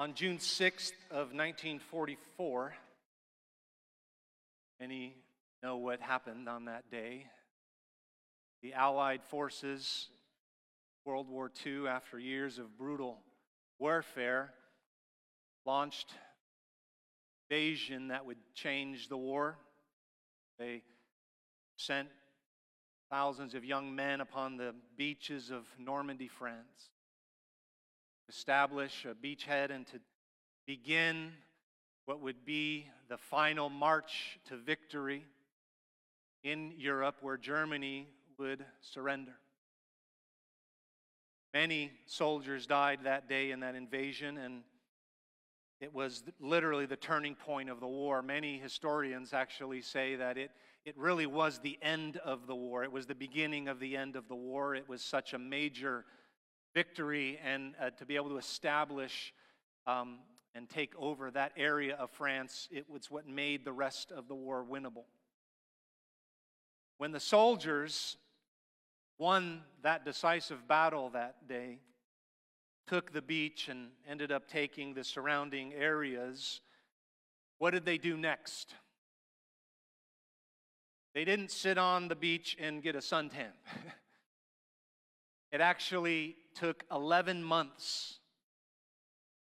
on June 6th of 1944. Any know what happened on that day? The Allied forces, World War II, after years of brutal warfare, launched an invasion that would change the war. They sent thousands of young men upon the beaches of Normandy, France, to establish a beachhead and to begin what would be the final march to victory in Europe, where Germany would surrender. Many soldiers died that day in that invasion, and it was literally the turning point of the war. Many historians actually say that it really was the end of the war. It was the beginning of the end of the war. It was such a major victory, and to be able to establish and take over that area of France, it was what made the rest of the war winnable. When the soldiers won that decisive battle that day, took the beach and ended up taking the surrounding areas, what did they do next? They didn't sit on the beach and get a suntan. It actually took 11 months.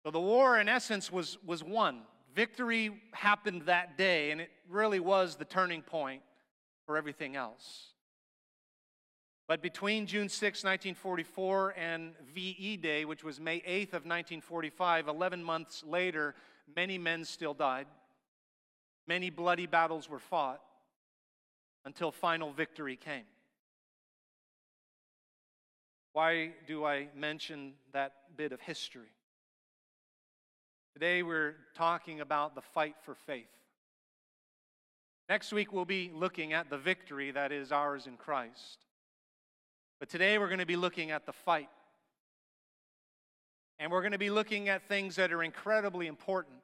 So the war, in essence, was won. Victory happened that day, and it really was the turning point for everything else. But between June 6, 1944, and VE Day, which was May 8th of 1945, 11 months later, many men still died. Many bloody battles were fought until final victory came. Why do I mention that bit of history? Today we're talking about the fight for faith. Next week we'll be looking at the victory that is ours in Christ. But today we're going to be looking at the fight. And we're going to be looking at things that are incredibly important,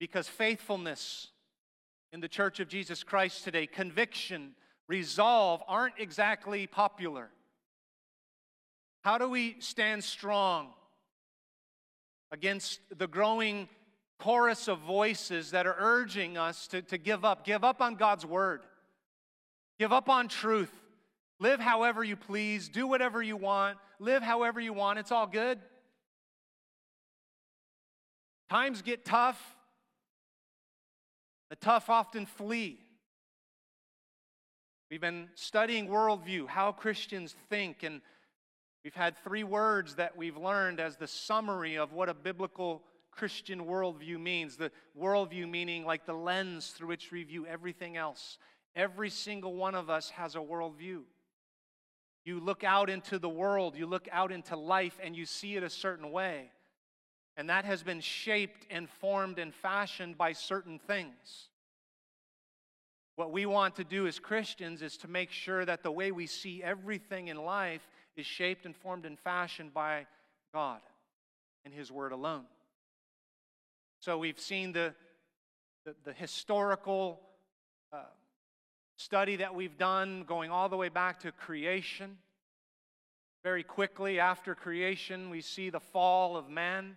because faithfulness in the Church of Jesus Christ today, conviction, resolve, aren't exactly popular. How do we stand strong against the growing chorus of voices that are urging us to give up on God's word, give up on truth? Live however you please, do whatever you want, live however you want, it's all good. Times get tough. The tough often flee. We've been studying worldview, how Christians think, and we've had three words that we've learned as the summary of what a biblical Christian worldview means. The worldview meaning like the lens through which we view everything else. Every single one of us has a worldview. You look out into the world, you look out into life, and you see it a certain way. And that has been shaped and formed and fashioned by certain things. What we want to do as Christians is to make sure that the way we see everything in life is shaped and formed and fashioned by God and His Word alone. So we've seen the historical study that we've done going all the way back to creation. Very quickly after creation, we see the fall of man,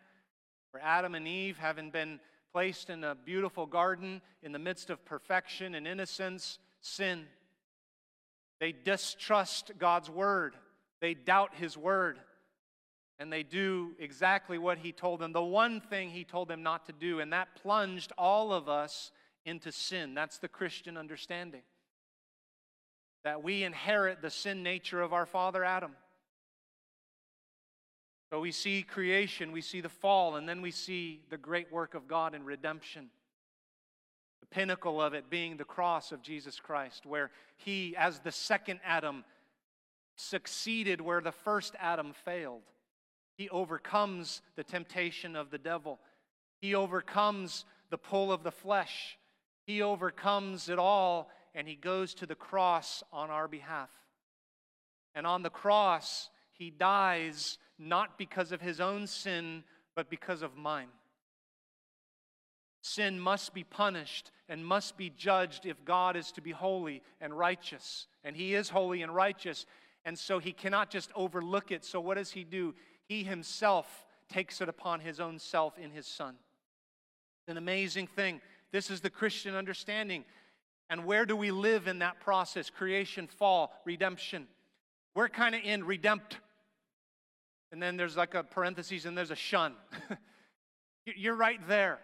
where Adam and Eve, having been placed in a beautiful garden in the midst of perfection and innocence, sin. They distrust God's word. They doubt His word. And they do exactly what He told them, the one thing He told them not to do, and that plunged all of us into sin. That's the Christian understanding, that we inherit the sin nature of our father Adam. So we see creation, we see the fall, and then we see the great work of God in redemption. The pinnacle of it being the cross of Jesus Christ, where He, as the second Adam, succeeded where the first Adam failed. He overcomes the temptation of the devil. He overcomes the pull of the flesh. He overcomes it all, and He goes to the cross on our behalf. And on the cross, He dies not because of His own sin, but because of mine. Sin must be punished and must be judged if God is to be holy and righteous. And He is holy and righteous, and so He cannot just overlook it. So what does He do? He Himself takes it upon his own self in his Son. An amazing thing. This is the Christian understanding. And where do we live in that process? Creation, fall, redemption. We're kind of in redempt. And then there's like a parenthesis and there's a shun. You're right there.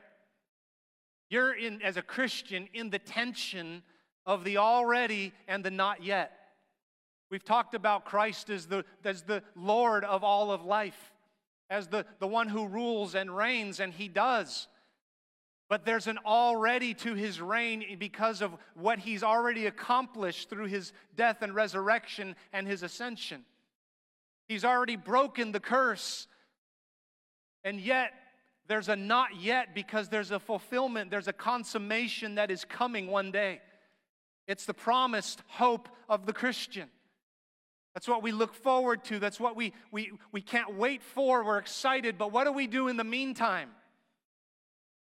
You're in, as a Christian, in the tension of the already and the not yet. We've talked about Christ as the Lord of all of life, as the one who rules and reigns, and he does. But there's an already to his reign because of what he's already accomplished through his death and resurrection and his ascension. He's already broken the curse. And yet, there's a not yet because there's a fulfillment, there's a consummation that is coming one day. It's the promised hope of the Christian. That's what we look forward to. That's what we can't wait for. We're excited. But what do we do in the meantime?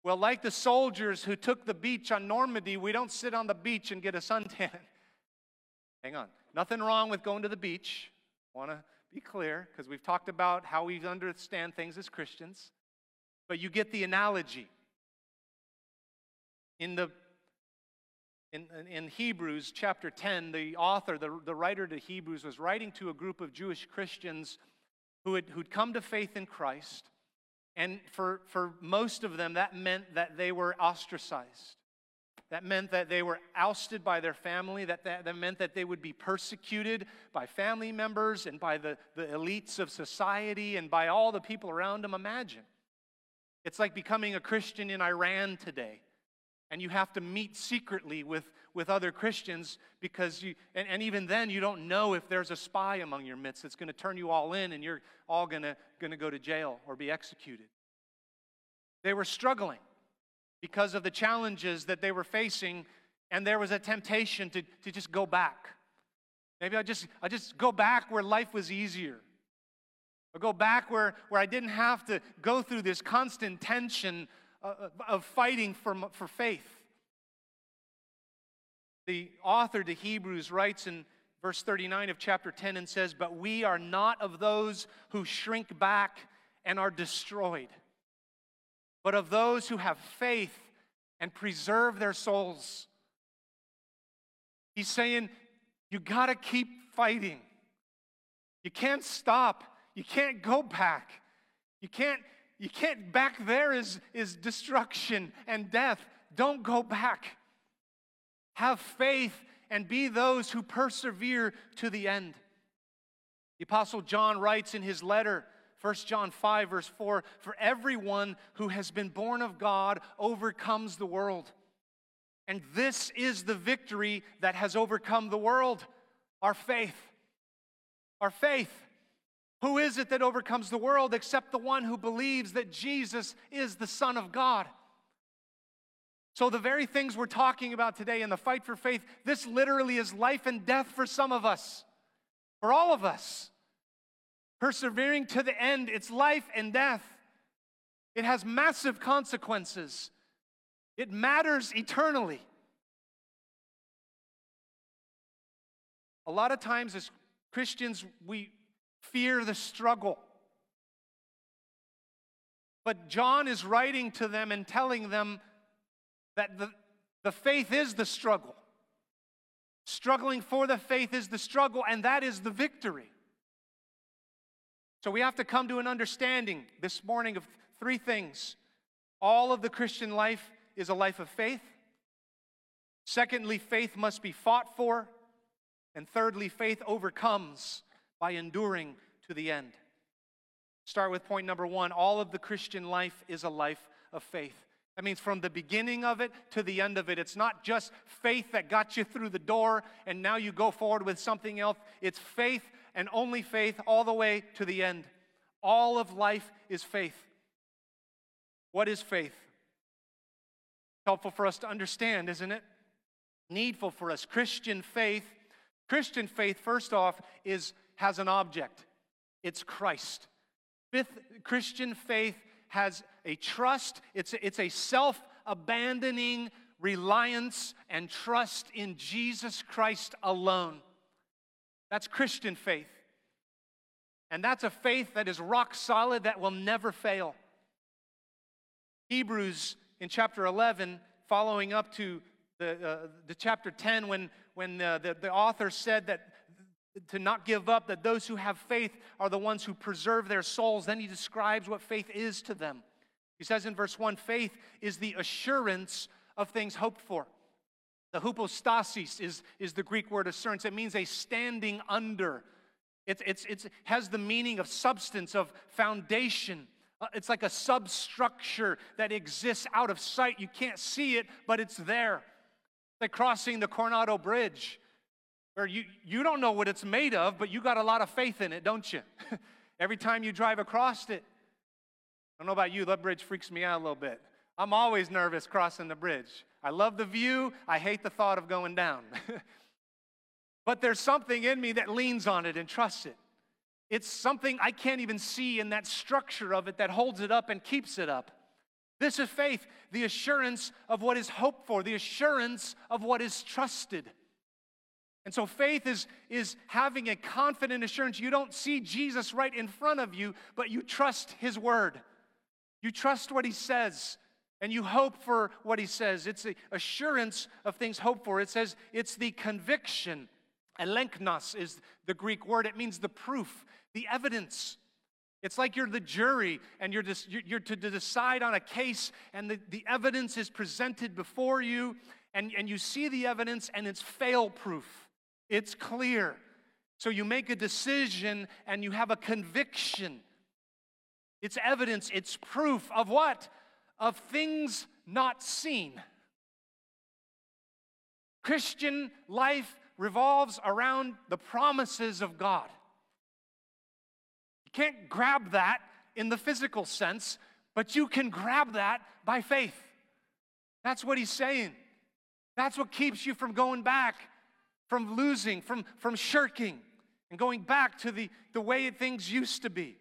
Well, like the soldiers who took the beach on Normandy, we don't sit on the beach and get a suntan. Hang on. Nothing wrong with going to the beach. I want to be clear because we've talked about how we understand things as Christians. But you get the analogy. In Hebrews chapter 10, the author, the writer to Hebrews, was writing to a group of Jewish Christians who'd come to faith in Christ. And for most of them, that meant that they were ostracized. That meant that they were ousted by their family. That meant that they would be persecuted by family members and by the elites of society and by all the people around them. Imagine. It's like becoming a Christian in Iran today. And you have to meet secretly with other Christians because and even then you don't know if there's a spy among your midst that's going to turn you all in and you're all going to go to jail or be executed. They were struggling because of the challenges that they were facing, and there was a temptation to just go back. Maybe I'll just go back where life was easier. Or go back where I didn't have to go through this constant tension of fighting for faith. The author to Hebrews writes in verse 39 of chapter 10 and says, "But we are not of those who shrink back and are destroyed, but of those who have faith and preserve their souls." He's saying, you got to keep fighting. You can't stop. You can't go back. You can't, back there is destruction and death. Don't go back. Have faith and be those who persevere to the end. The Apostle John writes in his letter, 1 John 5, verse 4, "For everyone who has been born of God overcomes the world. And this is the victory that has overcome the world, our faith." Our faith. Who is it that overcomes the world except the one who believes that Jesus is the Son of God? So the very things we're talking about today in the fight for faith, this literally is life and death for some of us, for all of us. Persevering to the end, it's life and death. It has massive consequences. It matters eternally. A lot of times as Christians, we fear the struggle. But John is writing to them and telling them that the faith is the struggle. Struggling for the faith is the struggle, and that is the victory. So we have to come to an understanding this morning of three things. All of the Christian life is a life of faith. Secondly, faith must be fought for. And thirdly, faith overcomes by enduring to the end. Start with point number one. All of the Christian life is a life of faith. That means from the beginning of it to the end of it. It's not just faith that got you through the door and now you go forward with something else. It's faith and only faith all the way to the end. All of life is faith. What is faith? Helpful for us to understand, isn't it? Needful for us. Christian faith, first off, has an object. It's Christ. Fifth, Christian faith has a trust. It's a self-abandoning reliance and trust in Jesus Christ alone. That's Christian faith. And that's a faith that is rock solid, that will never fail. Hebrews in chapter 11, following up to the chapter 10, when the author said that to not give up, that those who have faith are the ones who preserve their souls. Then he describes what faith is to them. He says in verse 1, faith is the assurance of things hoped for. The hypostasis is the Greek word assurance. It means a standing under. It has the meaning of substance, of foundation. It's like a substructure that exists out of sight. You can't see it, but it's there. Like crossing the Coronado Bridge, where you don't know what it's made of, but you got a lot of faith in it, don't you? Every time you drive across it. I don't know about you, that bridge freaks me out a little bit. I'm always nervous crossing the bridge. I love the view. I hate the thought of going down. But there's something in me that leans on it and trusts it. It's something I can't even see in that structure of it that holds it up and keeps it up. This is faith, the assurance of what is hoped for, the assurance of what is trusted. And so faith is having a confident assurance. You don't see Jesus right in front of you, but you trust his word. You trust what he says. And you hope for what he says. It's the assurance of things hoped for. It says it's the conviction. Elenknos is the Greek word. It means the proof, the evidence. It's like you're the jury and you're to decide on a case, and the evidence is presented before you, and you see the evidence, and it's fail-proof. It's clear. So you make a decision, and you have a conviction. It's evidence. It's proof of what? Of things not seen. Christian life revolves around the promises of God. You can't grab that in the physical sense, but you can grab that by faith. That's what he's saying. That's what keeps you from going back, from losing, from shirking, and going back to the way things used to be.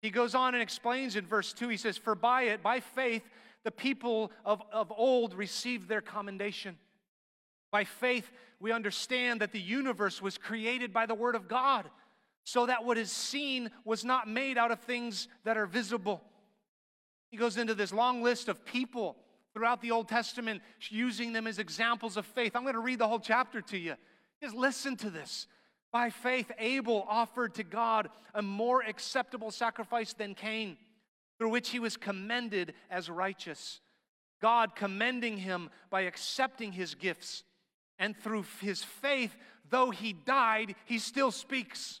He goes on and explains in verse 2, he says, for by it, by faith, the people of old received their commendation. By faith, we understand that the universe was created by the word of God, so that what is seen was not made out of things that are visible. He goes into this long list of people throughout the Old Testament, using them as examples of faith. I'm going to read the whole chapter to you. Just listen to this. By faith, Abel offered to God a more acceptable sacrifice than Cain, through which he was commended as righteous, God commending him by accepting his gifts. And through his faith, though he died, he still speaks.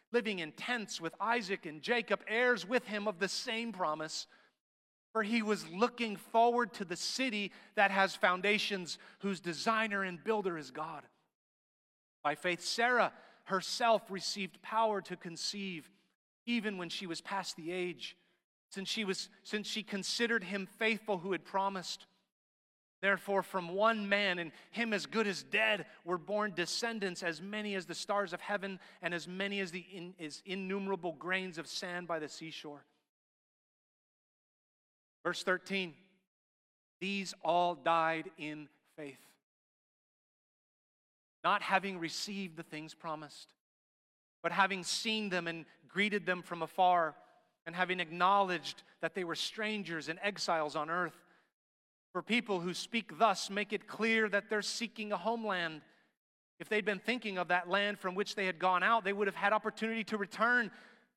living in tents with Isaac and Jacob, heirs with him of the same promise. For he was looking forward to the city that has foundations, whose designer and builder is God. By faith, Sarah herself received power to conceive, even when she was past the age, since she considered him faithful who had promised. Therefore, from one man, and him as good as dead, were born descendants as many as the stars of heaven, and as many as as innumerable grains of sand by the seashore. Verse 13, these all died in faith, not having received the things promised, but having seen them and greeted them from afar, and having acknowledged that they were strangers and exiles on earth. For people who speak thus make it clear that they're seeking a homeland. If they'd been thinking of that land from which they had gone out, they would have had opportunity to return,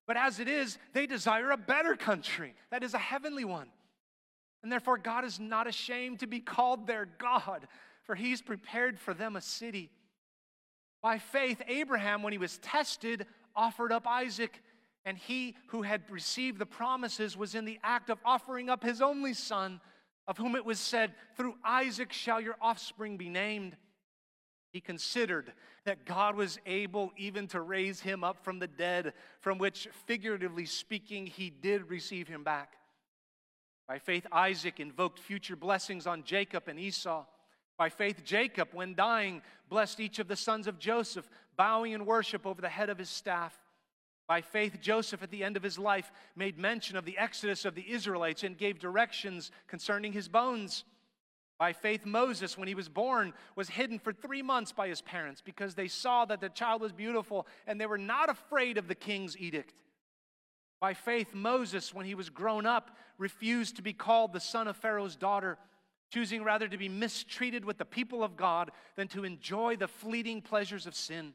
But as it is, they desire a better country, that is a heavenly one. And therefore, God is not ashamed to be called their God, for he's prepared for them a city. By faith, Abraham, when he was tested, offered up Isaac, and he who had received the promises was in the act of offering up his only son, of whom it was said, "Through Isaac shall your offspring be named." He considered that God was able even to raise him up from the dead, from which, figuratively speaking, he did receive him back. By faith, Isaac invoked future blessings on Jacob and Esau. By faith, Jacob, when dying, blessed each of the sons of Joseph, bowing in worship over the head of his staff. By faith, Joseph, at the end of his life, made mention of the exodus of the Israelites and gave directions concerning his bones. By faith, Moses, when he was born, was hidden for 3 months by his parents because they saw that the child was beautiful and they were not afraid of the king's edict. By faith, Moses, when he was grown up, refused to be called the son of Pharaoh's daughter, choosing rather to be mistreated with the people of God than to enjoy the fleeting pleasures of sin.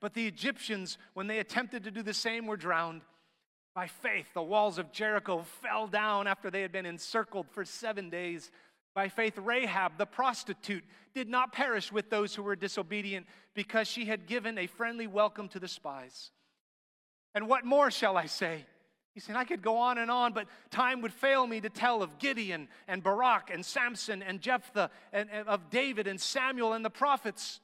but the Egyptians, when they attempted to do the same, were drowned. By faith, the walls of Jericho fell down after they had been encircled for 7 days. By faith, Rahab, the prostitute, did not perish with those who were disobedient because she had given a friendly welcome to the spies. And what more shall I say? He said, I could go on and on, but time would fail me to tell of Gideon and Barak and Samson and Jephthah and of David and Samuel and the prophets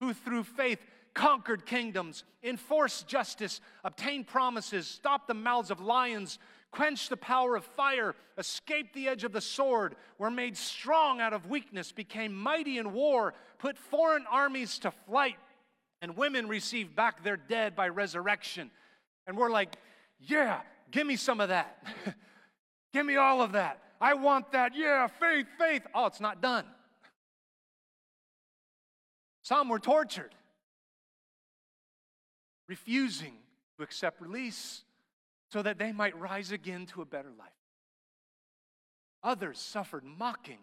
who through faith conquered kingdoms, enforced justice, obtained promises, stopped the mouths of lions, quenched the power of fire, escaped the edge of the sword, were made strong out of weakness, became mighty in war, put foreign armies to flight, and women received back their dead by resurrection. And we're like, yeah, give me some of that. Give me all of that. I want that. Yeah, faith, faith. Oh, it's not done. Some were tortured, refusing to accept release so that they might rise again to a better life. Others suffered mocking,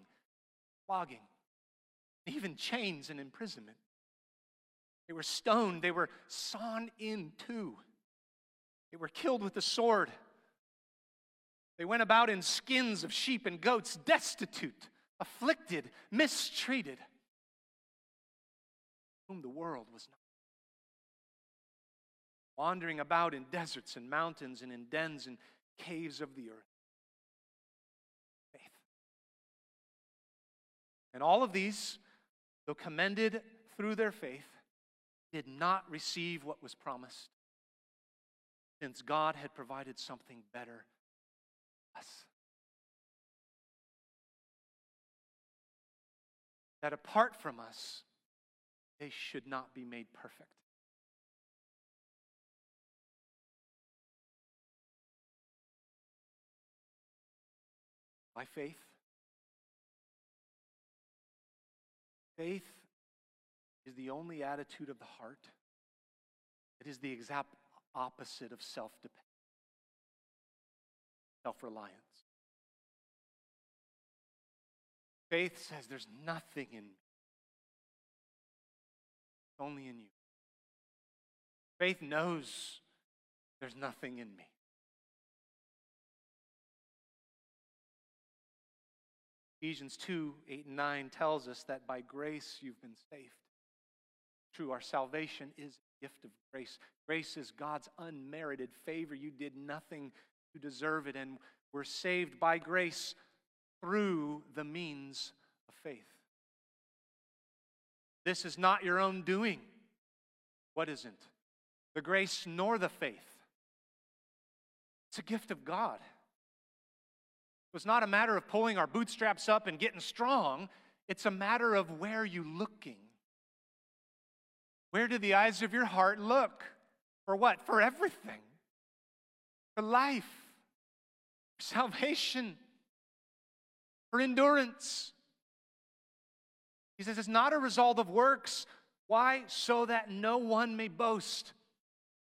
flogging, even chains and imprisonment. They were stoned. They were sawn in two. They were killed with the sword. They went about in skins of sheep and goats, destitute, afflicted, mistreated, whom the world was not. Wandering about in deserts and mountains and in dens and caves of the earth. Faith. And all of these, though commended through their faith, did not receive what was promised, since God had provided something better for us. That apart from us, they should not be made perfect. By faith. Faith is the only attitude of the heart. It is the exact opposite of self-dependence, self-reliance. Faith says there's nothing in me. It's only in you. Faith knows there's nothing in me. Ephesians 2:8-9 tells us that by grace you've been saved. True, our salvation is a gift of grace. Grace is God's unmerited favor. You did nothing to deserve it, and we're saved by grace through the means of faith. This is not your own doing. What isn't? The grace nor the faith. It's a gift of God. It was not a matter of pulling our bootstraps up and getting strong. It's a matter of where are you looking? Where do the eyes of your heart look? For what? For everything. For life. salvation, for endurance. He says it's not a result of works. Why? So that no one may boast.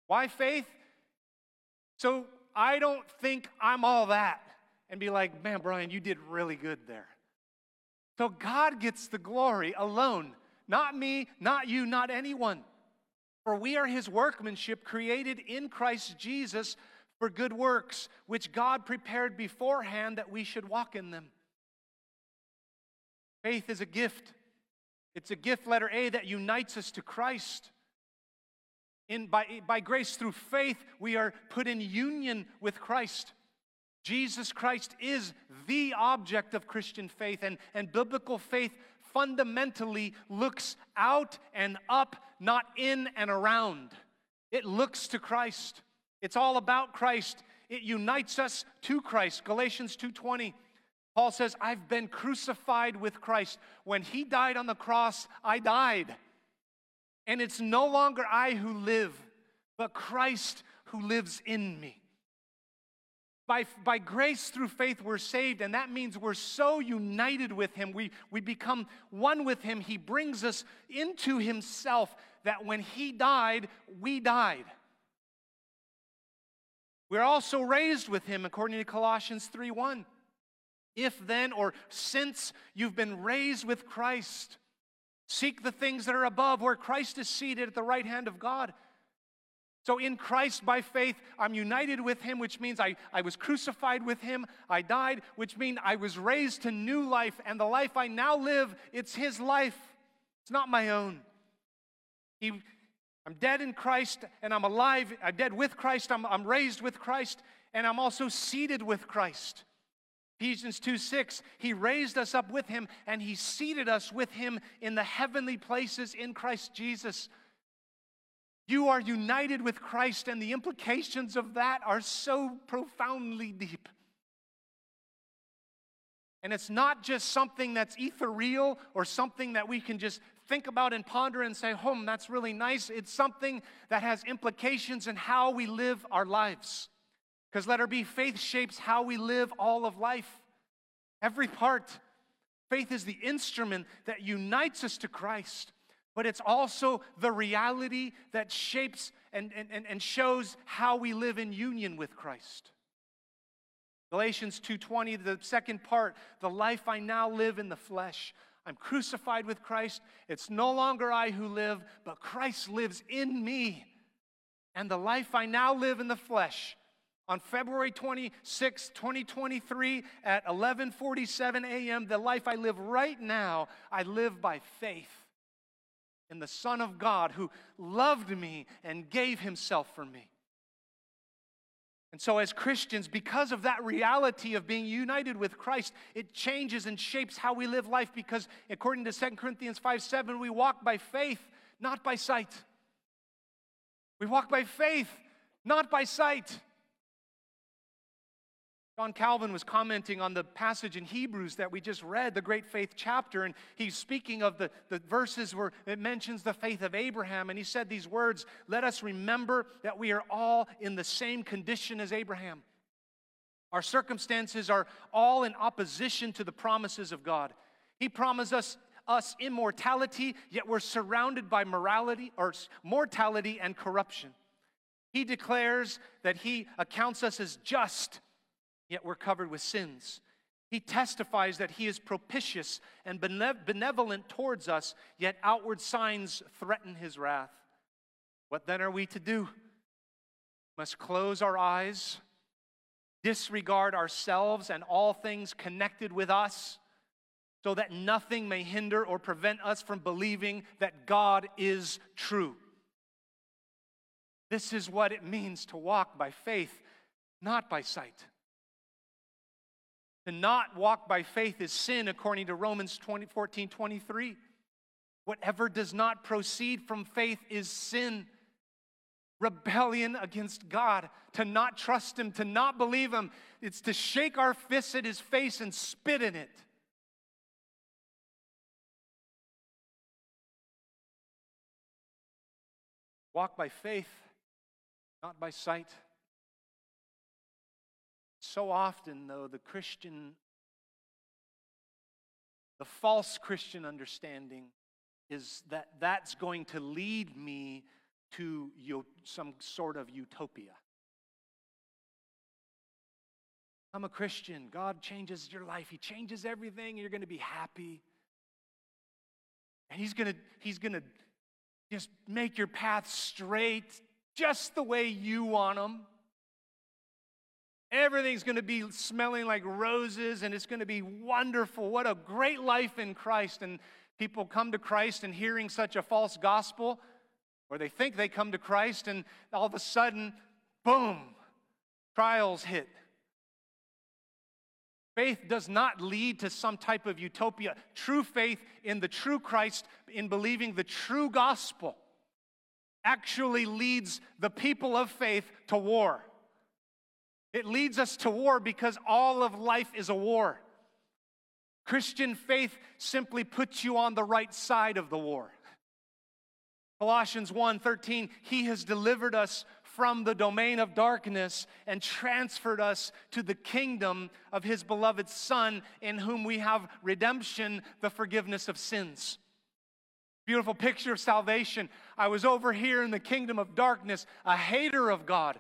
Why faith? So I don't think I'm all that and be like, man, Brian, you did really good there. So God gets the glory alone, not me, not you, not anyone. For we are his workmanship created in Christ Jesus for good works, which God prepared beforehand that we should walk in them. Faith is a gift. It's a gift, letter A, that unites us to Christ. By grace through faith, we are put in union with Christ. Jesus Christ is the object of Christian faith, and biblical faith fundamentally looks out and up, not in and around. It looks to Christ. It's all about Christ. It unites us to Christ. Galatians 2:20. Paul says, I've been crucified with Christ. When he died on the cross, I died. And it's no longer I who live, but Christ who lives in me. By grace through faith, we're saved, and that means we're so united with him. We become one with him. He brings us into himself that when he died, we died. We're also raised with him, according to Colossians 3:1. If then, or since you've been raised with Christ, seek the things that are above where Christ is seated at the right hand of God. So in Christ, by faith, I'm united with him, which means I was crucified with him, I died, which means I was raised to new life, and the life I now live, it's his life. It's not my own. I'm dead in Christ, and I'm alive. I'm dead with Christ, I'm raised with Christ, and I'm also seated with Christ. Ephesians 2:6, he raised us up with him, and he seated us with him in the heavenly places in Christ Jesus. You are united with Christ, and the implications of that are so profoundly deep. And it's not just something that's ethereal or something that we can just think about and ponder and say, oh, that's really nice. It's something that has implications in how we live our lives. Because letter B, faith shapes how we live all of life, every part. Faith is the instrument that unites us to Christ, but it's also the reality that shapes and shows how we live in union with Christ. Galatians 2:20, the second part, the life I now live in the flesh. I'm crucified with Christ. It's no longer I who live, but Christ lives in me. And the life I now live in the flesh, on February 26, 2023, at 11:47 a.m., the life I live right now, I live by faith in the Son of God who loved me and gave himself for me. And so as Christians, because of that reality of being united with Christ, it changes and shapes how we live life because, according to 2 Corinthians 5:7, we walk by faith, not by sight. We walk by faith, not by sight. John Calvin was commenting on the passage in Hebrews that we just read, the great faith chapter, and he's speaking of the verses where it mentions the faith of Abraham, and he said these words, let us remember that we are all in the same condition as Abraham. Our circumstances are all in opposition to the promises of God. He promised us immortality, yet we're surrounded by mortality and corruption. He declares that he accounts us as just, yet we're covered with sins. He testifies that he is propitious and benevolent towards us, yet outward signs threaten his wrath. What then are we to do? We must close our eyes, disregard ourselves and all things connected with us, so that nothing may hinder or prevent us from believing that God is true. This is what it means to walk by faith, not by sight. To not walk by faith is sin, according to Romans 14:23. Whatever does not proceed from faith is sin. Rebellion against God. To not trust him, to not believe him. It's to shake our fists at his face and spit in it. Walk by faith, not by sight. So often, though, the false Christian understanding is that that's going to lead me to some sort of utopia. I'm a Christian. God changes your life. He changes everything. You're going to be happy. And He's going to just make your path straight just the way you want them. Everything's going to be smelling like roses, and it's going to be wonderful. What a great life in Christ. And people come to Christ and hearing such a false gospel, or they think they come to Christ, and all of a sudden, boom, trials hit. Faith does not lead to some type of utopia. True faith in the true Christ, in believing the true gospel, actually leads the people of faith to war. It leads us to war because all of life is a war. Christian faith simply puts you on the right side of the war. Colossians 1:13, He has delivered us from the domain of darkness and transferred us to the kingdom of His beloved Son, in whom we have redemption, the forgiveness of sins. Beautiful picture of salvation. I was over here in the kingdom of darkness, a hater of God,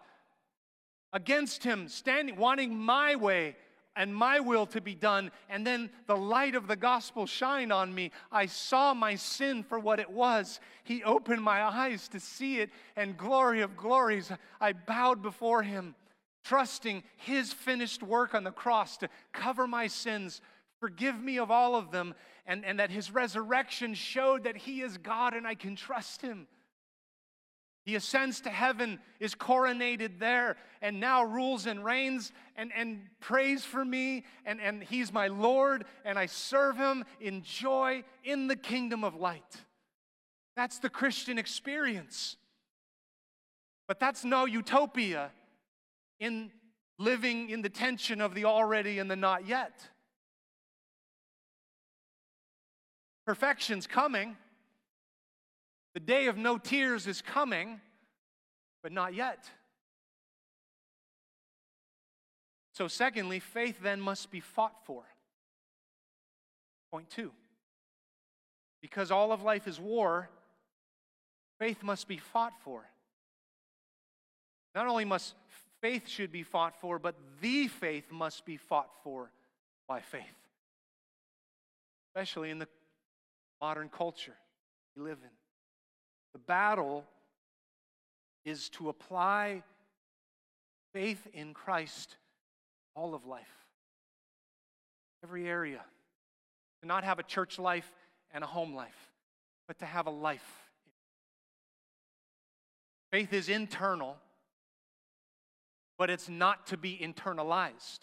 against Him, standing, wanting my way and my will to be done, and then the light of the gospel shined on me. I saw my sin for what it was. He opened my eyes to see it, and glory of glories, I bowed before Him, trusting His finished work on the cross to cover my sins, forgive me of all of them, and that His resurrection showed that He is God and I can trust Him. He ascends to heaven, is coronated there, and now rules and reigns and prays for me, and He's my Lord, and I serve Him in joy in the kingdom of light. That's the Christian experience. But that's no utopia in living in the tension of the already and the not yet. Perfection's coming. The day of no tears is coming, but not yet. So secondly, faith then must be fought for. Point 2. Because all of life is war, faith must be fought for. Not only must faith should be fought for, but the faith must be fought for by faith. Especially in the modern culture we live in. The battle is to apply faith in Christ all of life, every area. To not have a church life and a home life, but to have a life. Faith is internal, but it's not to be internalized.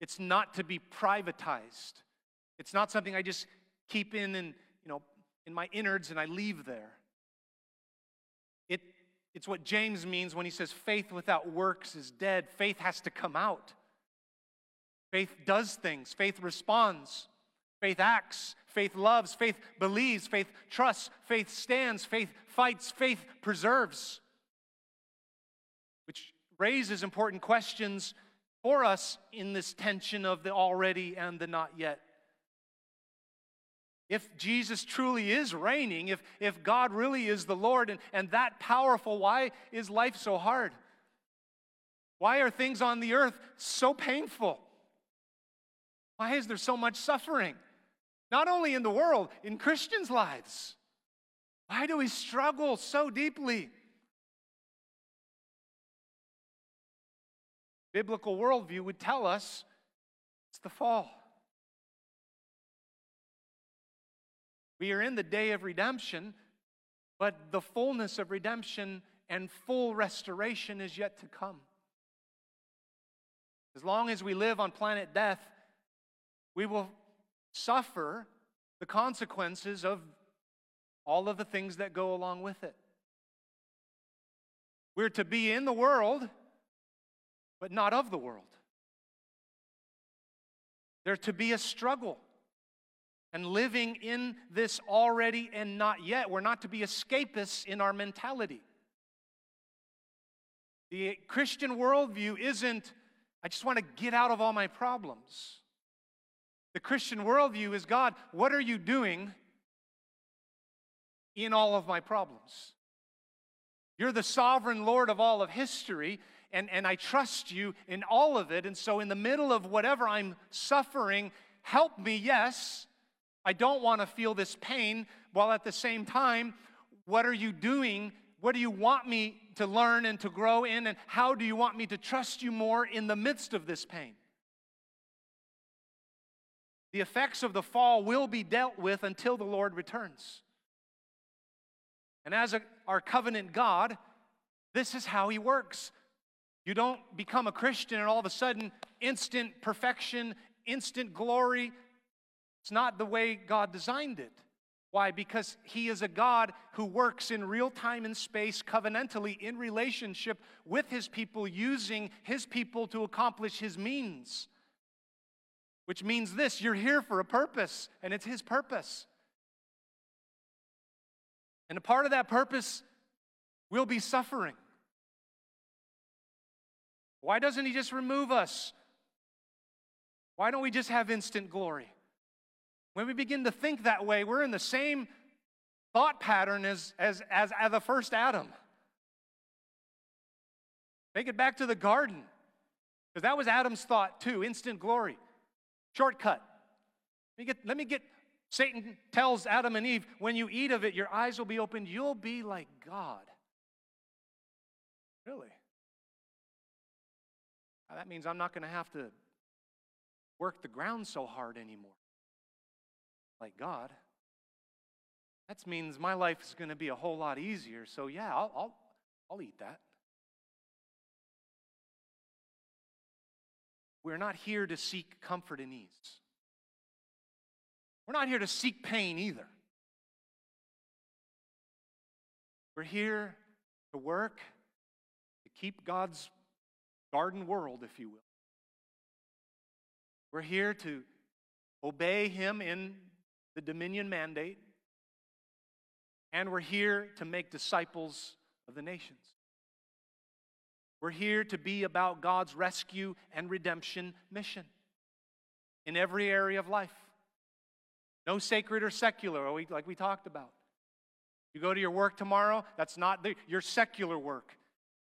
It's not to be privatized. It's not something I just keep in and, in my innards and I leave there. It's what James means when he says faith without works is dead. Faith has to come out. Faith does things. Faith responds. Faith acts. Faith loves. Faith believes. Faith trusts. Faith stands. Faith fights. Faith preserves. Which raises important questions for us in this tension of the already and the not yet. If Jesus truly is reigning, if God really is the Lord and that powerful, why is life so hard? Why are things on the earth so painful? Why is there so much suffering? Not only in the world, in Christians' lives. Why do we struggle so deeply? Biblical worldview would tell us it's the fall. We are in the day of redemption, but the fullness of redemption and full restoration is yet to come. As long as we live on planet Death, we will suffer the consequences of all of the things that go along with it. We're to be in the world, but not of the world. There to be a struggle. And living in this already and not yet. We're not to be escapists in our mentality. The Christian worldview isn't, I just want to get out of all my problems. The Christian worldview is, God, what are you doing in all of my problems? You're the sovereign Lord of all of history, and I trust you in all of it. And so in the middle of whatever I'm suffering, help me, yes. I don't want to feel this pain, while at the same time, what are you doing? What do you want me to learn and to grow in? And how do you want me to trust you more in the midst of this pain? The effects of the fall will be dealt with until the Lord returns. And as our covenant God, this is how He works. You don't become a Christian and all of a sudden, instant perfection, instant glory. It's not the way God designed it. Why? Because He is a God who works in real time and space, covenantally, in relationship with His people, using His people to accomplish His means. Which means this, you're here for a purpose, and it's His purpose. And a part of that purpose will be suffering. Why doesn't He just remove us? Why don't we just have instant glory? When we begin to think that way, we're in the same thought pattern as the first Adam. Take it back to the garden, because that was Adam's thought too, instant glory. Shortcut. Let me get, Satan tells Adam and Eve, when you eat of it, your eyes will be opened, you'll be like God. Really? Now, that means I'm not going to have to work the ground so hard anymore. Like God. That means my life is going to be a whole lot easier, so yeah, I'll eat that. We're not here to seek comfort and ease. We're not here to seek pain either. We're here to work, to keep God's garden world, if you will. We're here to obey Him in the dominion mandate. And we're here to make disciples of the nations. We're here to be about God's rescue and redemption mission in every area of life. No sacred or secular, like we talked about. You go to your work tomorrow, that's not your secular work.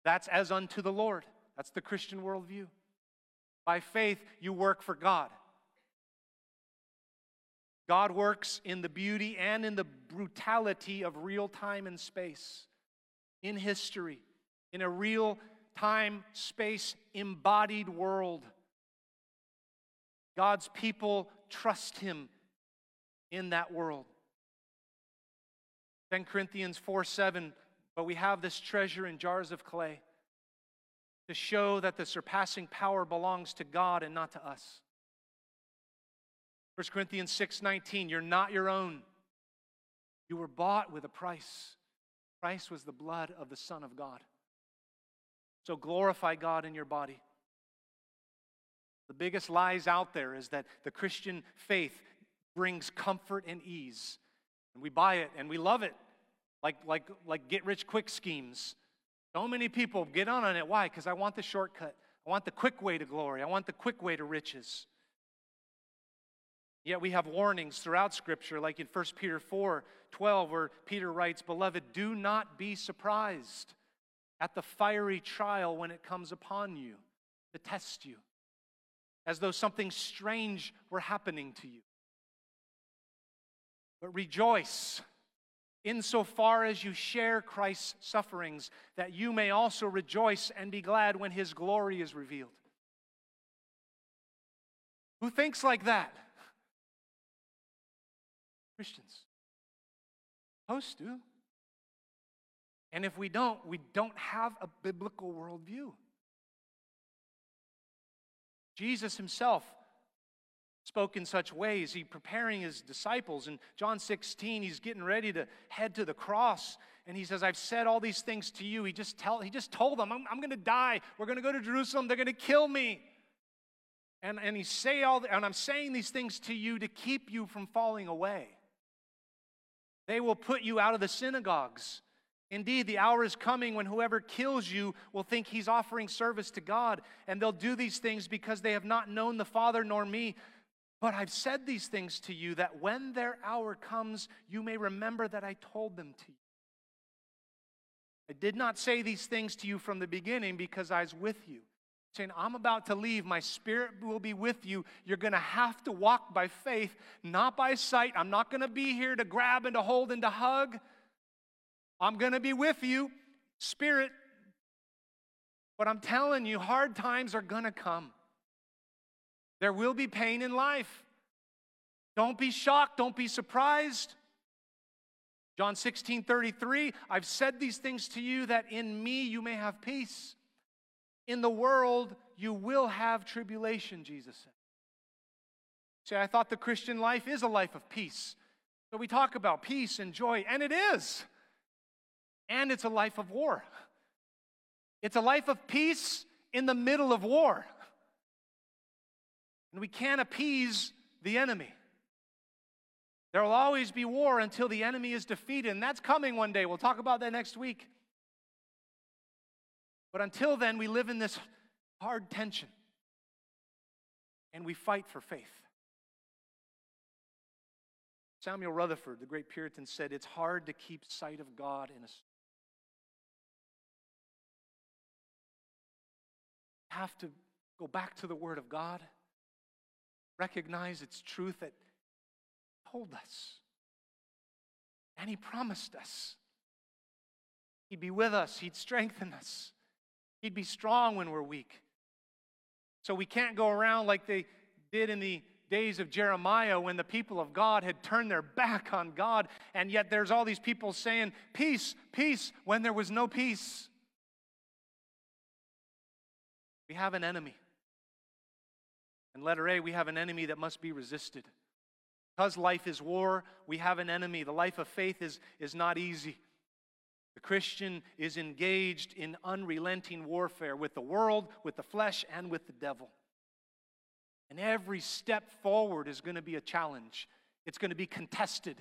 That's as unto the Lord. That's the Christian worldview. By faith, you work for God. God works in the beauty and in the brutality of real time and space, in history, in a real time, space, embodied world. God's people trust Him in that world. 2 Corinthians 4:7, but we have this treasure in jars of clay to show that the surpassing power belongs to God and not to us. 1 Corinthians 6:19, you're not your own. You were bought with a price. The price was the blood of the Son of God. So glorify God in your body. The biggest lies out there is that the Christian faith brings comfort and ease. And we buy it and we love it. Like get-rich-quick schemes. So many people get on it. Why? Because I want the shortcut. I want the quick way to glory. I want the quick way to riches. Yet we have warnings throughout Scripture, like in 1 Peter 4:12, where Peter writes, Beloved, do not be surprised at the fiery trial when it comes upon you to test you, as though something strange were happening to you. But rejoice insofar as you share Christ's sufferings, that you may also rejoice and be glad when His glory is revealed. Who thinks like that? Christians. Supposed to. And if we don't have a biblical worldview. Jesus Himself spoke in such ways. He preparing His disciples. In John 16, He's getting ready to head to the cross. And He says, I've said all these things to you. He just told them, I'm going to die. We're going to go to Jerusalem. They're going to kill me. And I'm saying these things to you to keep you from falling away. They will put you out of the synagogues. Indeed, the hour is coming when whoever kills you will think he's offering service to God, and they'll do these things because they have not known the Father nor me. But I've said these things to you that when their hour comes, you may remember that I told them to you. I did not say these things to you from the beginning because I was with you. Saying, I'm about to leave. My Spirit will be with you. You're going to have to walk by faith, not by sight. I'm not going to be here to grab and to hold and to hug. I'm going to be with you, Spirit. But I'm telling you, hard times are going to come. There will be pain in life. Don't be shocked. Don't be surprised. John 16:33, I've said these things to you that in me you may have peace. In the world you will have tribulation, Jesus said. See, I thought the Christian life is a life of peace. So we talk about peace and joy, and it is. And it's a life of war. It's a life of peace in the middle of war. And we can't appease the enemy. There will always be war until the enemy is defeated, and that's coming one day. We'll talk about that next week. But until then, we live in this hard tension, and we fight for faith. Samuel Rutherford, the great Puritan, said, it's hard to keep sight of God in a storm. You have to go back to the Word of God, recognize its truth that He told us, and He promised us. He'd be with us. He'd strengthen us. He'd be strong when we're weak. So we can't go around like they did in the days of Jeremiah when the people of God had turned their back on God, and yet there's all these people saying, peace, peace, when there was no peace. We have an enemy. And letter A, we have an enemy that must be resisted. Because life is war, we have an enemy. The life of faith is not easy. The Christian is engaged in unrelenting warfare with the world, with the flesh, and with the devil. And every step forward is going to be a challenge. It's going to be contested.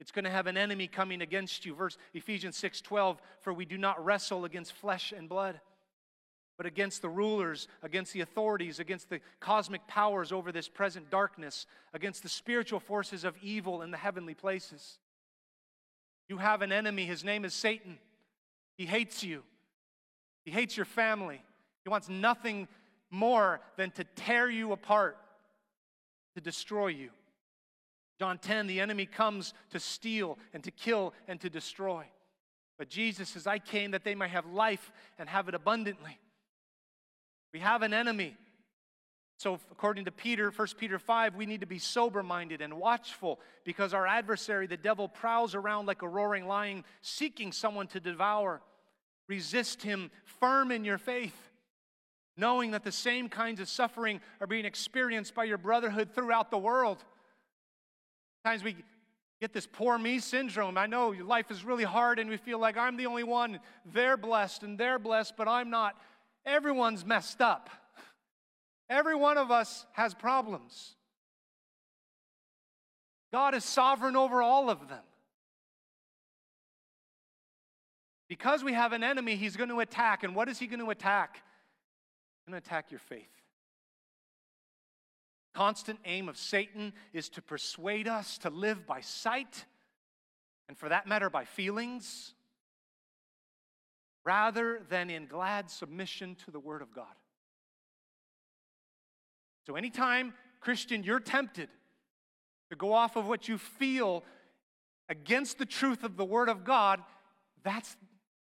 It's going to have an enemy coming against you. Verse Ephesians 6:12, for we do not wrestle against flesh and blood, but against the rulers, against the authorities, against the cosmic powers over this present darkness, against the spiritual forces of evil in the heavenly places. You have an enemy. His name is Satan. He hates you. He hates your family. He wants nothing more than to tear you apart, to destroy you. John 10, the enemy comes to steal and to kill and to destroy. But Jesus says, I came that they might have life and have it abundantly. We have an enemy. So according to Peter, 1 Peter 5, we need to be sober-minded and watchful because our adversary, the devil, prowls around like a roaring lion, seeking someone to devour. Resist him firm in your faith, knowing that the same kinds of suffering are being experienced by your brotherhood throughout the world. Sometimes we get this poor me syndrome. I know life is really hard and we feel like I'm the only one. They're blessed and they're blessed, but I'm not. Everyone's messed up. Every one of us has problems. God is sovereign over all of them. Because we have an enemy, he's going to attack. And what is he going to attack? And attack your faith. Constant aim of Satan is to persuade us to live by sight, and for that matter by feelings, rather than in glad submission to the Word of God. So anytime, Christian, you're tempted to go off of what you feel against the truth of the Word of God, that's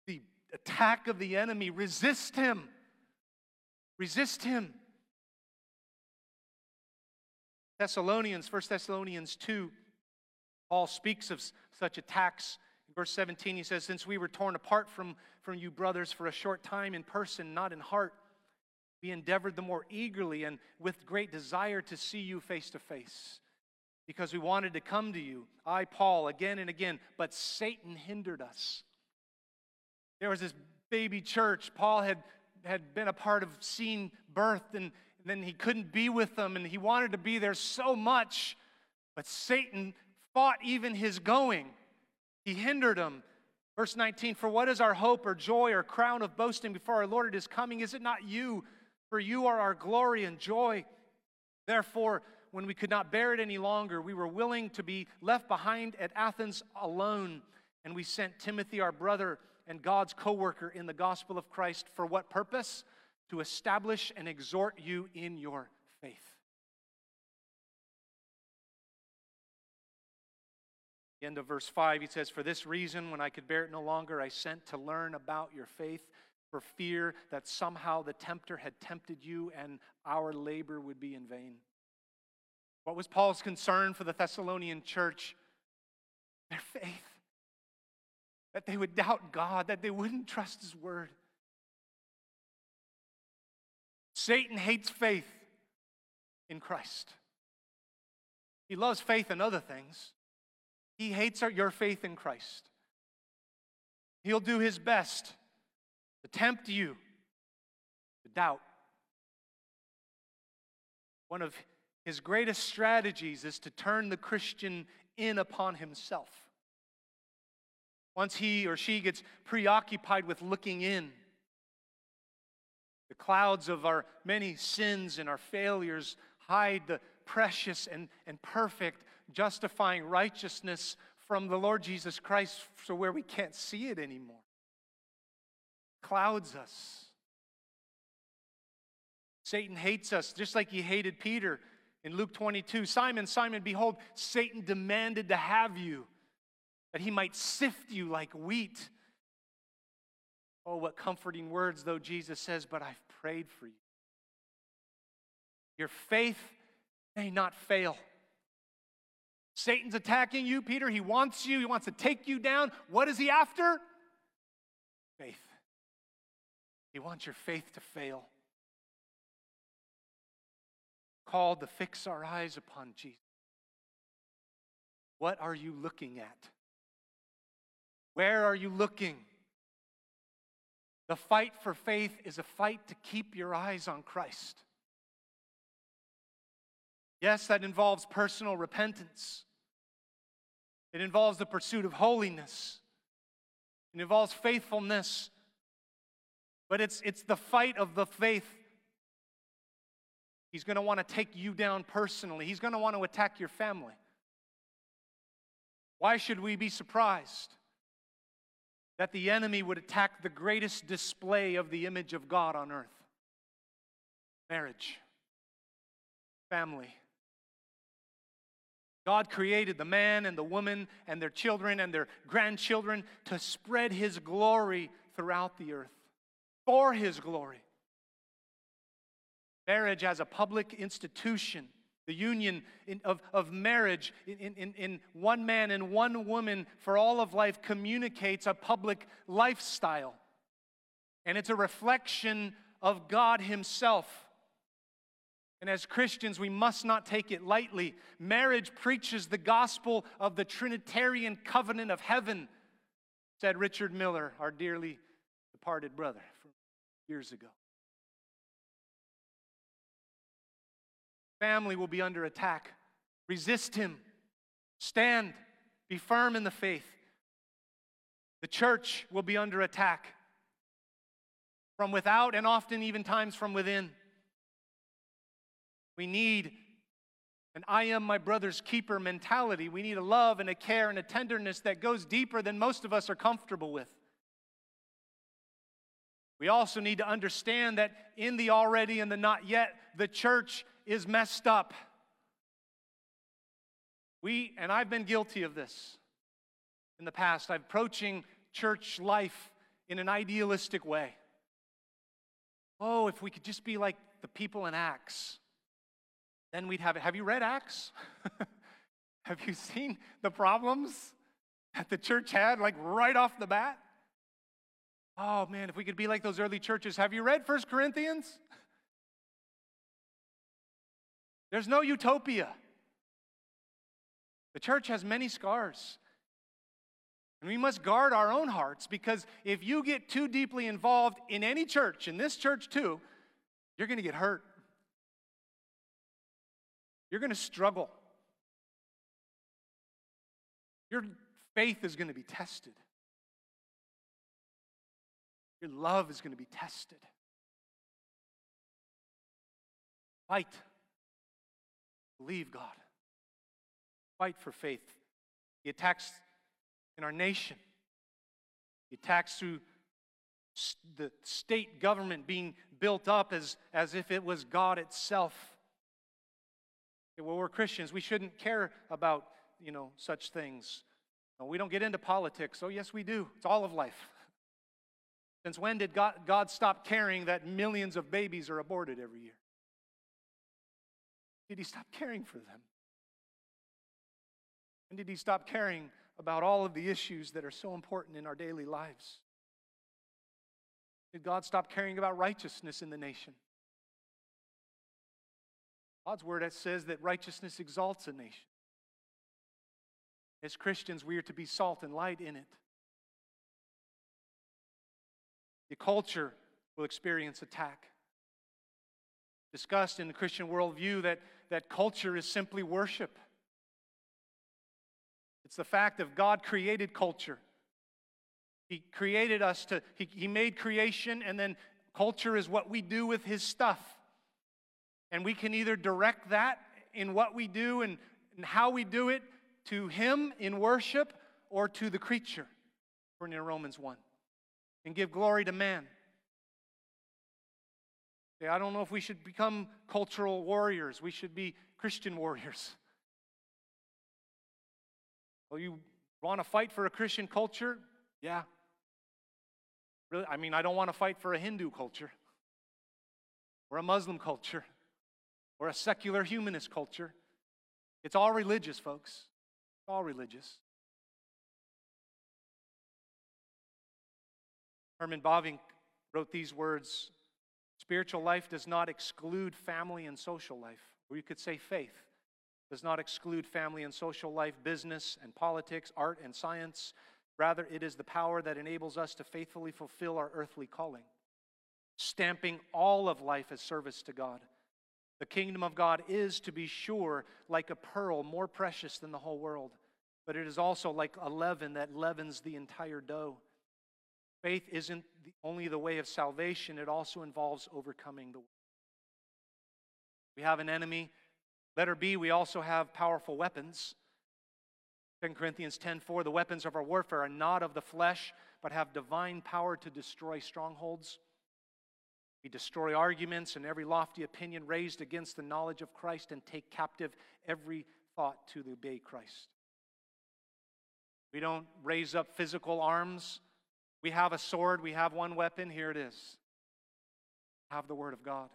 the attack of the enemy. Resist him. Resist him. Thessalonians, 1 Thessalonians 2, Paul speaks of such attacks. In verse 17, he says, since we were torn apart from you, brothers, for a short time in person, not in heart, we endeavored the more eagerly and with great desire to see you face to face, because we wanted to come to you, I, Paul, again and again, but Satan hindered us. There was this baby church Paul had been a part of, seen birthed, and then he couldn't be with them, and he wanted to be there so much, but Satan fought even his going. He hindered him. Verse 19, for what is our hope or joy or crown of boasting before our Lord at his coming? Is it not you? For you are our glory and joy. Therefore, when we could not bear it any longer, we were willing to be left behind at Athens alone. And we sent Timothy, our brother and God's co-worker in the gospel of Christ, for what purpose? To establish and exhort you in your faith. The end of verse 5, he says, for this reason, when I could bear it no longer, I sent to learn about your faith, for fear that somehow the tempter had tempted you and our labor would be in vain. What was Paul's concern for the Thessalonian church? Their faith. That they would doubt God, that they wouldn't trust his word. Satan hates faith in Christ. He loves faith in other things. He hates your faith in Christ. He'll do his best to tempt you to doubt. One of his greatest strategies is to turn the Christian in upon himself. Once he or she gets preoccupied with looking in, the clouds of our many sins and our failures hide the precious and perfect justifying righteousness from the Lord Jesus Christ, so where we can't see it anymore. Clouds us. Satan hates us, just like he hated Peter in Luke 22. Simon, Simon, behold, Satan demanded to have you, that he might sift you like wheat. Oh, what comforting words, though Jesus says, but I've prayed for you. Your faith may not fail. Satan's attacking you, Peter. He wants you. He wants to take you down. What is he after? Faith. He wants your faith to fail. Called to fix our eyes upon Jesus. What are you looking at? Where are you looking? The fight for faith is a fight to keep your eyes on Christ. Yes, that involves personal repentance. It involves the pursuit of holiness. It involves faithfulness. But it's the fight of the faith. He's going to want to take you down personally. He's going to want to attack your family. Why should we be surprised that the enemy would attack the greatest display of the image of God on earth? Marriage. Family. God created the man and the woman and their children and their grandchildren to spread his glory throughout the earth for his glory. Marriage as a public institution, the union of marriage in one man and one woman for all of life communicates a public lifestyle. And it's a reflection of God himself. And as Christians, we must not take it lightly. Marriage preaches the gospel of the Trinitarian covenant of heaven, said Richard Miller, our dearly departed brother from years ago. Family will be under attack. Resist him. Stand. Be firm in the faith. The church will be under attack from without and often even times from within. We need an I am my brother's keeper mentality. We need a love and a care and a tenderness that goes deeper than most of us are comfortable with. We also need to understand that in the already and the not yet, the church is messed up. We, and I've been guilty of this in the past, I'm approaching church life in an idealistic way. Oh, if we could just be like the people in Acts. Then we'd have it. Have you read Acts? Have you seen the problems that the church had, like right off the bat? Oh man, if we could be like those early churches. Have you read 1 Corinthians? There's no utopia. The church has many scars. And we must guard our own hearts, because if you get too deeply involved in any church, in this church too, you're going to get hurt. You're going to struggle. Your faith is going to be tested. Your love is going to be tested. Fight. Believe God. Fight for faith. The attacks in our nation, the attacks through the state government being built up as if it was God itself. Well, we're Christians. We shouldn't care about, such things. No, we don't get into politics. Oh, yes, we do. It's all of life. Since when did God stop caring that millions of babies are aborted every year? Did he stop caring for them? And did he stop caring about all of the issues that are so important in our daily lives? Did God stop caring about righteousness in the nation? God's word says that righteousness exalts a nation. As Christians, we are to be salt and light in it. The culture will experience attack. Discussed in the Christian worldview that culture is simply worship. It's the fact of God created culture. He created us He made creation, and then culture is what we do with His stuff. And we can either direct that in what we do and how we do it to Him in worship or to the creature, according to Romans 1, and give glory to man. I don't know if we should become cultural warriors. We should be Christian warriors. Well, you want to fight for a Christian culture? Yeah. Really, I don't want to fight for a Hindu culture or a Muslim culture or a secular humanist culture. It's all religious, folks. It's all religious. Herman Bavinck wrote these words: spiritual life does not exclude family and social life. Or you could say faith does not exclude family and social life, business and politics, art and science. Rather, it is the power that enables us to faithfully fulfill our earthly calling, stamping all of life as service to God. The kingdom of God is, to be sure, like a pearl more precious than the whole world, but it is also like a leaven that leavens the entire dough. Faith isn't only the way of salvation, it also involves overcoming the world. We have an enemy. Letter B, we also have powerful weapons. 2 Corinthians 10:4, the weapons of our warfare are not of the flesh, but have divine power to destroy strongholds. We destroy arguments and every lofty opinion raised against the knowledge of Christ and take captive every thought to obey Christ. We don't raise up physical arms. We have a sword. We have one weapon. Here it is. Have the word of God.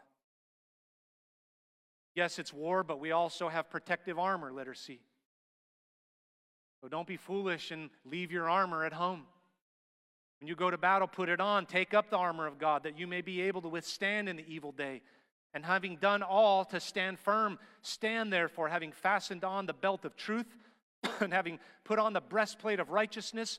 Yes, it's war, but we also have protective armor, letter C. So don't be foolish and leave your armor at home. When you go to battle, put it on. Take up the armor of God that you may be able to withstand in the evil day. And having done all to stand firm, stand therefore, having fastened on the belt of truth and having put on the breastplate of righteousness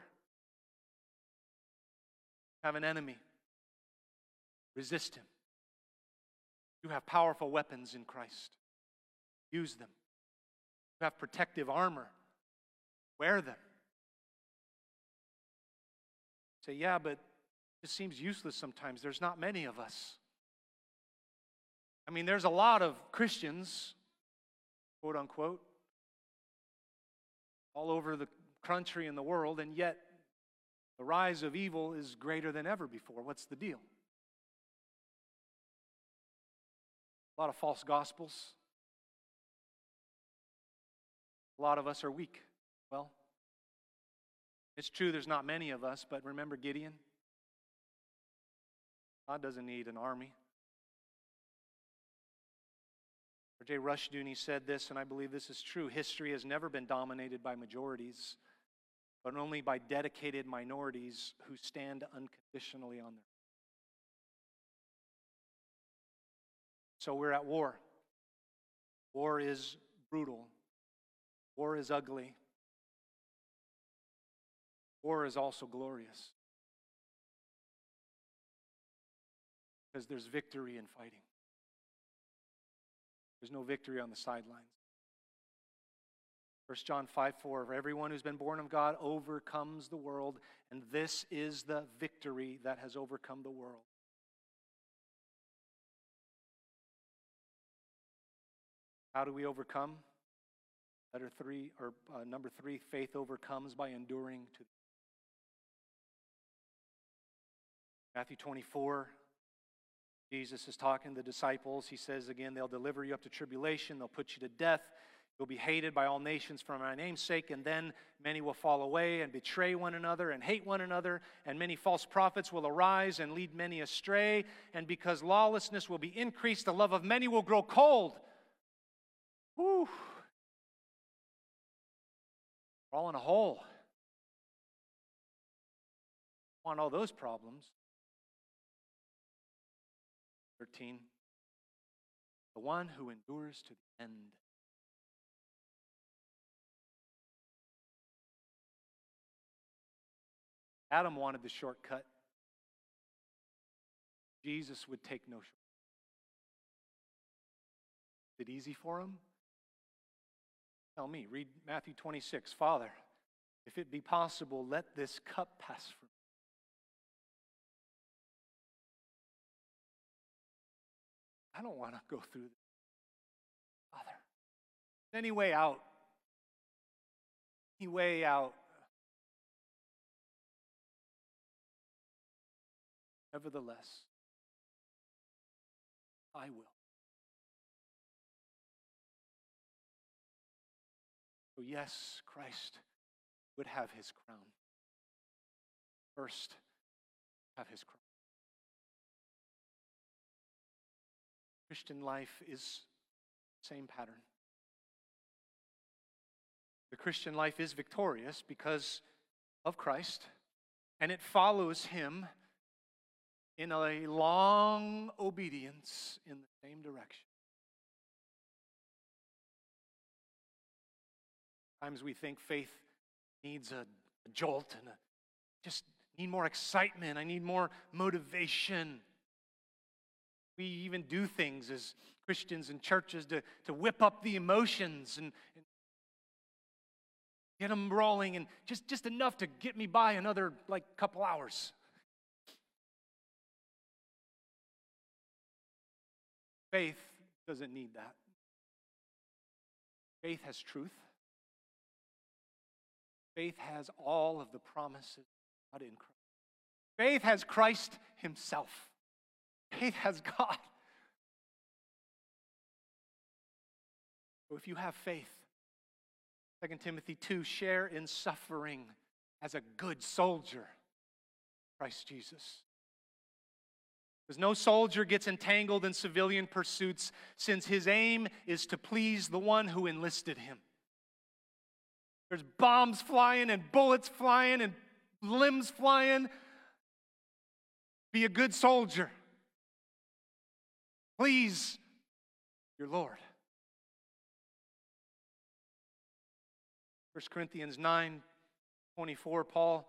Have an enemy. Resist him. You have powerful weapons in Christ. Use them. You have protective armor. Wear them. Say, yeah, but it seems useless sometimes. There's not many of us. There's a lot of Christians, quote unquote, all over the country and the world, and yet the rise of evil is greater than ever before. What's the deal? A lot of false gospels. A lot of us are weak. Well, it's true there's not many of us, but remember Gideon? God doesn't need an army. R.J. Rushdoony said this, and I believe this is true. History has never been dominated by majorities. but only by dedicated minorities who stand unconditionally on their. So we're at war. War is brutal. War is ugly. War is also glorious. Because there's victory in fighting. There's no victory on the sidelines. 1 John 5:4, for everyone who's been born of God overcomes the world, and this is the victory that has overcome the world. How do we overcome? Number three, faith overcomes by enduring to the end. Matthew 24, Jesus is talking to the disciples. He says again, they'll deliver you up to tribulation. They'll put you to death. You'll be hated by all nations for my name's sake. And then many will fall away and betray one another and hate one another. And many false prophets will arise and lead many astray. And because lawlessness will be increased, the love of many will grow cold. Whew. We're all in a hole. I want all those problems. 13. The one who endures to the end. Adam wanted the shortcut. Jesus would take no shortcut. Is it easy for him? Tell me, read Matthew 26. Father, if it be possible, let this cup pass from me. I don't want to go through this. Father, any way out? Any way out? Nevertheless, I will. So yes, Christ would have his crown. First, have his crown. Christian life is the same pattern. The Christian life is victorious because of Christ, and it follows him in a long obedience in the same direction. Sometimes we think faith needs a jolt and just need more excitement. I need more motivation. We even do things as Christians and churches to whip up the emotions and get them rolling and just enough to get me by another couple hours. Faith doesn't need that. Faith has truth. Faith has all of the promises of God in Christ. Faith has Christ himself. Faith has God. So if you have faith, 2 Timothy 2, share in suffering as a good soldier, Christ Jesus. Because no soldier gets entangled in civilian pursuits, since his aim is to please the one who enlisted him. There's bombs flying and bullets flying and limbs flying. Be a good soldier. Please your Lord. 1 Corinthians 9:24, Paul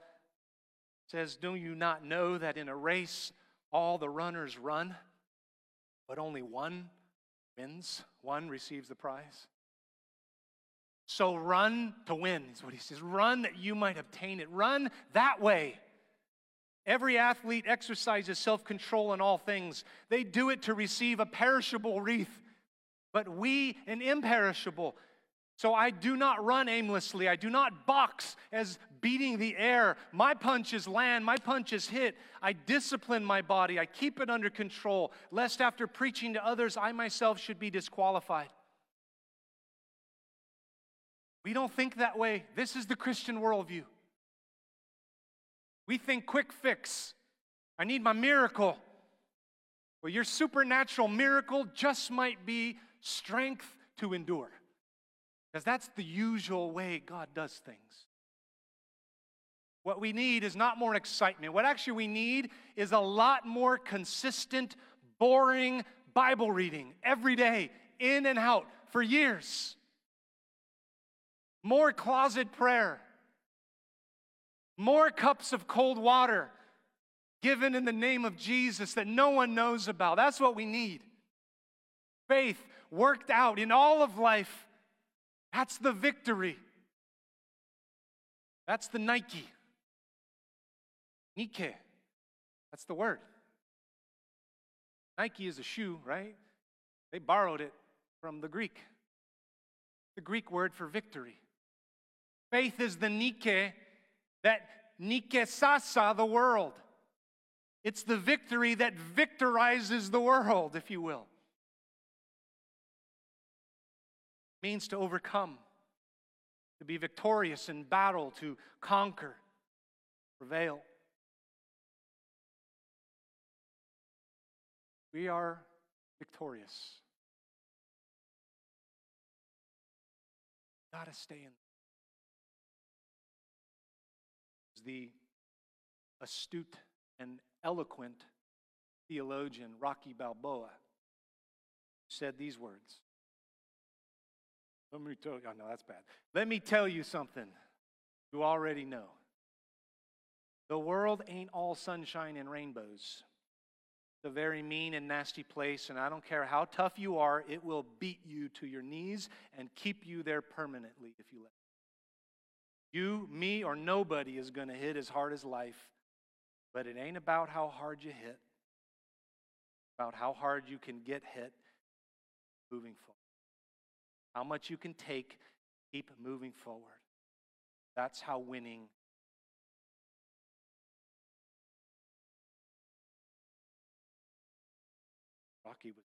says, do you not know that in a race all the runners run, but only one wins? One receives the prize. So run to win is what he says. Run that you might obtain it. Run that way. Every athlete exercises self-control in all things. They do it to receive a perishable wreath, but we an imperishable. So I do not run aimlessly. I do not box as beating the air. My punches land. My punches hit. I discipline my body. I keep it under control, lest after preaching to others, I myself should be disqualified. We don't think that way. This is the Christian worldview. We think quick fix. I need my miracle. Well, your supernatural miracle just might be strength to endure. Because that's the usual way God does things. What we need is not more excitement. What actually we need is a lot more consistent, boring Bible reading every day, in and out, for years. More closet prayer. More cups of cold water given in the name of Jesus that no one knows about. That's what we need. Faith worked out in all of life. That's the victory. That's the Nike. Nike. That's the word. Nike is a shoe, right? They borrowed it from the Greek word for victory. Faith is the Nike that nikesasa the world. It's the victory that victorizes the world, if you will. It means to overcome, to be victorious in battle, to conquer, prevail. We are victorious. Gotta stay in. The astute and eloquent theologian Rocky Balboa said these words. Let me tell you, oh no, that's bad. Let me tell you something you already know. The world ain't all sunshine and rainbows. It's a very mean and nasty place, and I don't care how tough you are, it will beat you to your knees and keep you there permanently if you let it. You, me, or nobody is going to hit as hard as life, but it ain't about how hard you hit. It's about how hard you can get hit moving forward. How much you can take, keep moving forward. That's how winning. Rocky was.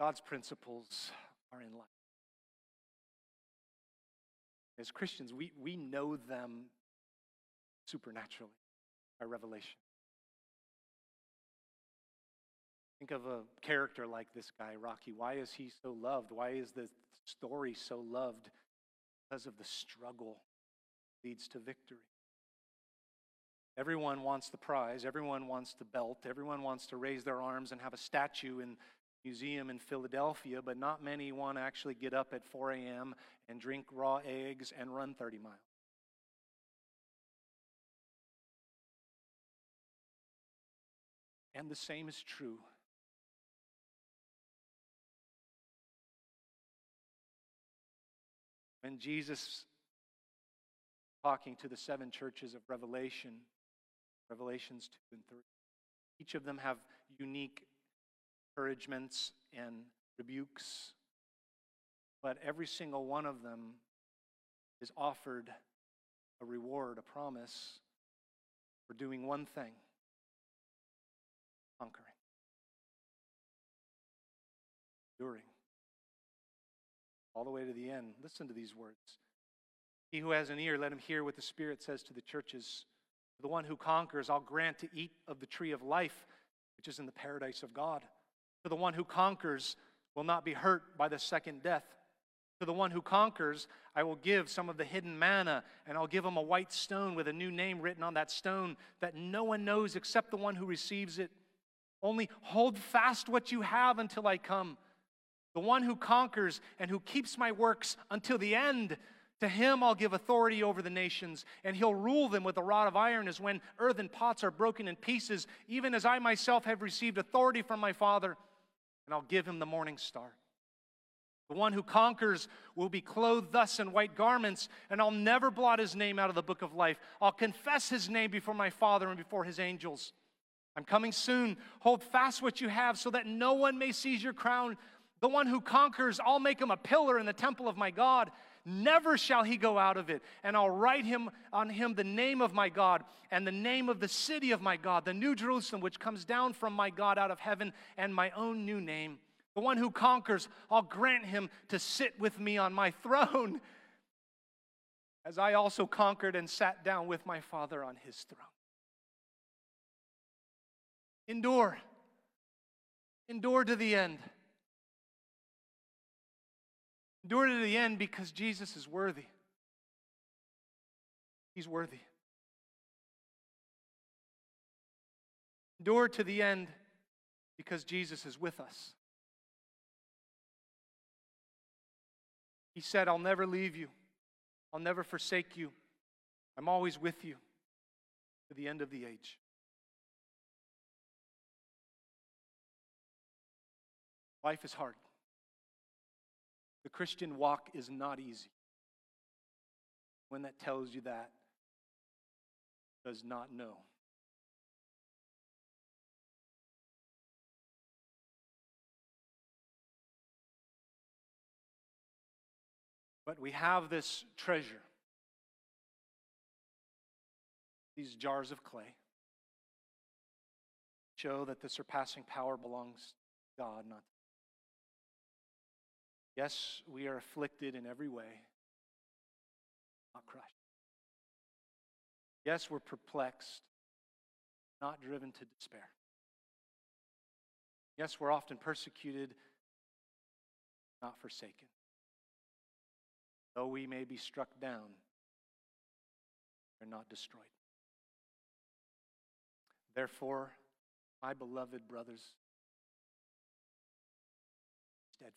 God's principles are in life. As Christians, we know them supernaturally by revelation. Think of a character like this guy, Rocky. Why is he so loved? Why is the story so loved? Because of the struggle leads to victory. Everyone wants the prize. Everyone wants the belt. Everyone wants to raise their arms and have a statue in museum in Philadelphia, but not many want to actually get up at 4 a.m. and drink raw eggs and run 30 miles. And the same is true. When Jesus, talking to the seven churches of Revelation, Revelations 2 and 3, each of them have unique encouragements and rebukes, but every single one of them is offered a reward, a promise for doing one thing: conquering, enduring, all the way to the end. Listen to these words. He who has an ear, let him hear what the Spirit says to the churches. To the one who conquers, I'll grant to eat of the tree of life, which is in the paradise of God. To the one who conquers will not be hurt by the second death. To the one who conquers, I will give some of the hidden manna, and I'll give him a white stone with a new name written on that stone that no one knows except the one who receives it. Only hold fast what you have until I come. The one who conquers and who keeps my works until the end, to him I'll give authority over the nations, and he'll rule them with a rod of iron, as when earthen pots are broken in pieces, even as I myself have received authority from my Father. And I'll give him the morning star. The one who conquers will be clothed thus in white garments, and I'll never blot his name out of the book of life. I'll confess his name before my Father and before his angels. I'm coming soon. Hold fast what you have so that no one may seize your crown. The one who conquers, I'll make him a pillar in the temple of my God. Never shall he go out of it. And I'll write him on him the name of my God and the name of the city of my God, the new Jerusalem, which comes down from my God out of heaven, and my own new name. The one who conquers, I'll grant him to sit with me on my throne, as I also conquered and sat down with my Father on his throne. Endure. Endure to the end. Endure to the end because Jesus is worthy. He's worthy. Endure to the end because Jesus is with us. He said, I'll never leave you. I'll never forsake you. I'm always with you to the end of the age. Life is hard. The Christian walk is not easy. When that tells you that, does not know. But we have this treasure, these jars of clay, show that the surpassing power belongs to God, not to us. Yes, we are afflicted in every way, not crushed. Yes, we're perplexed, not driven to despair. Yes, we're often persecuted, not forsaken. Though we may be struck down, we're not destroyed. Therefore, my beloved brothers, steadfast,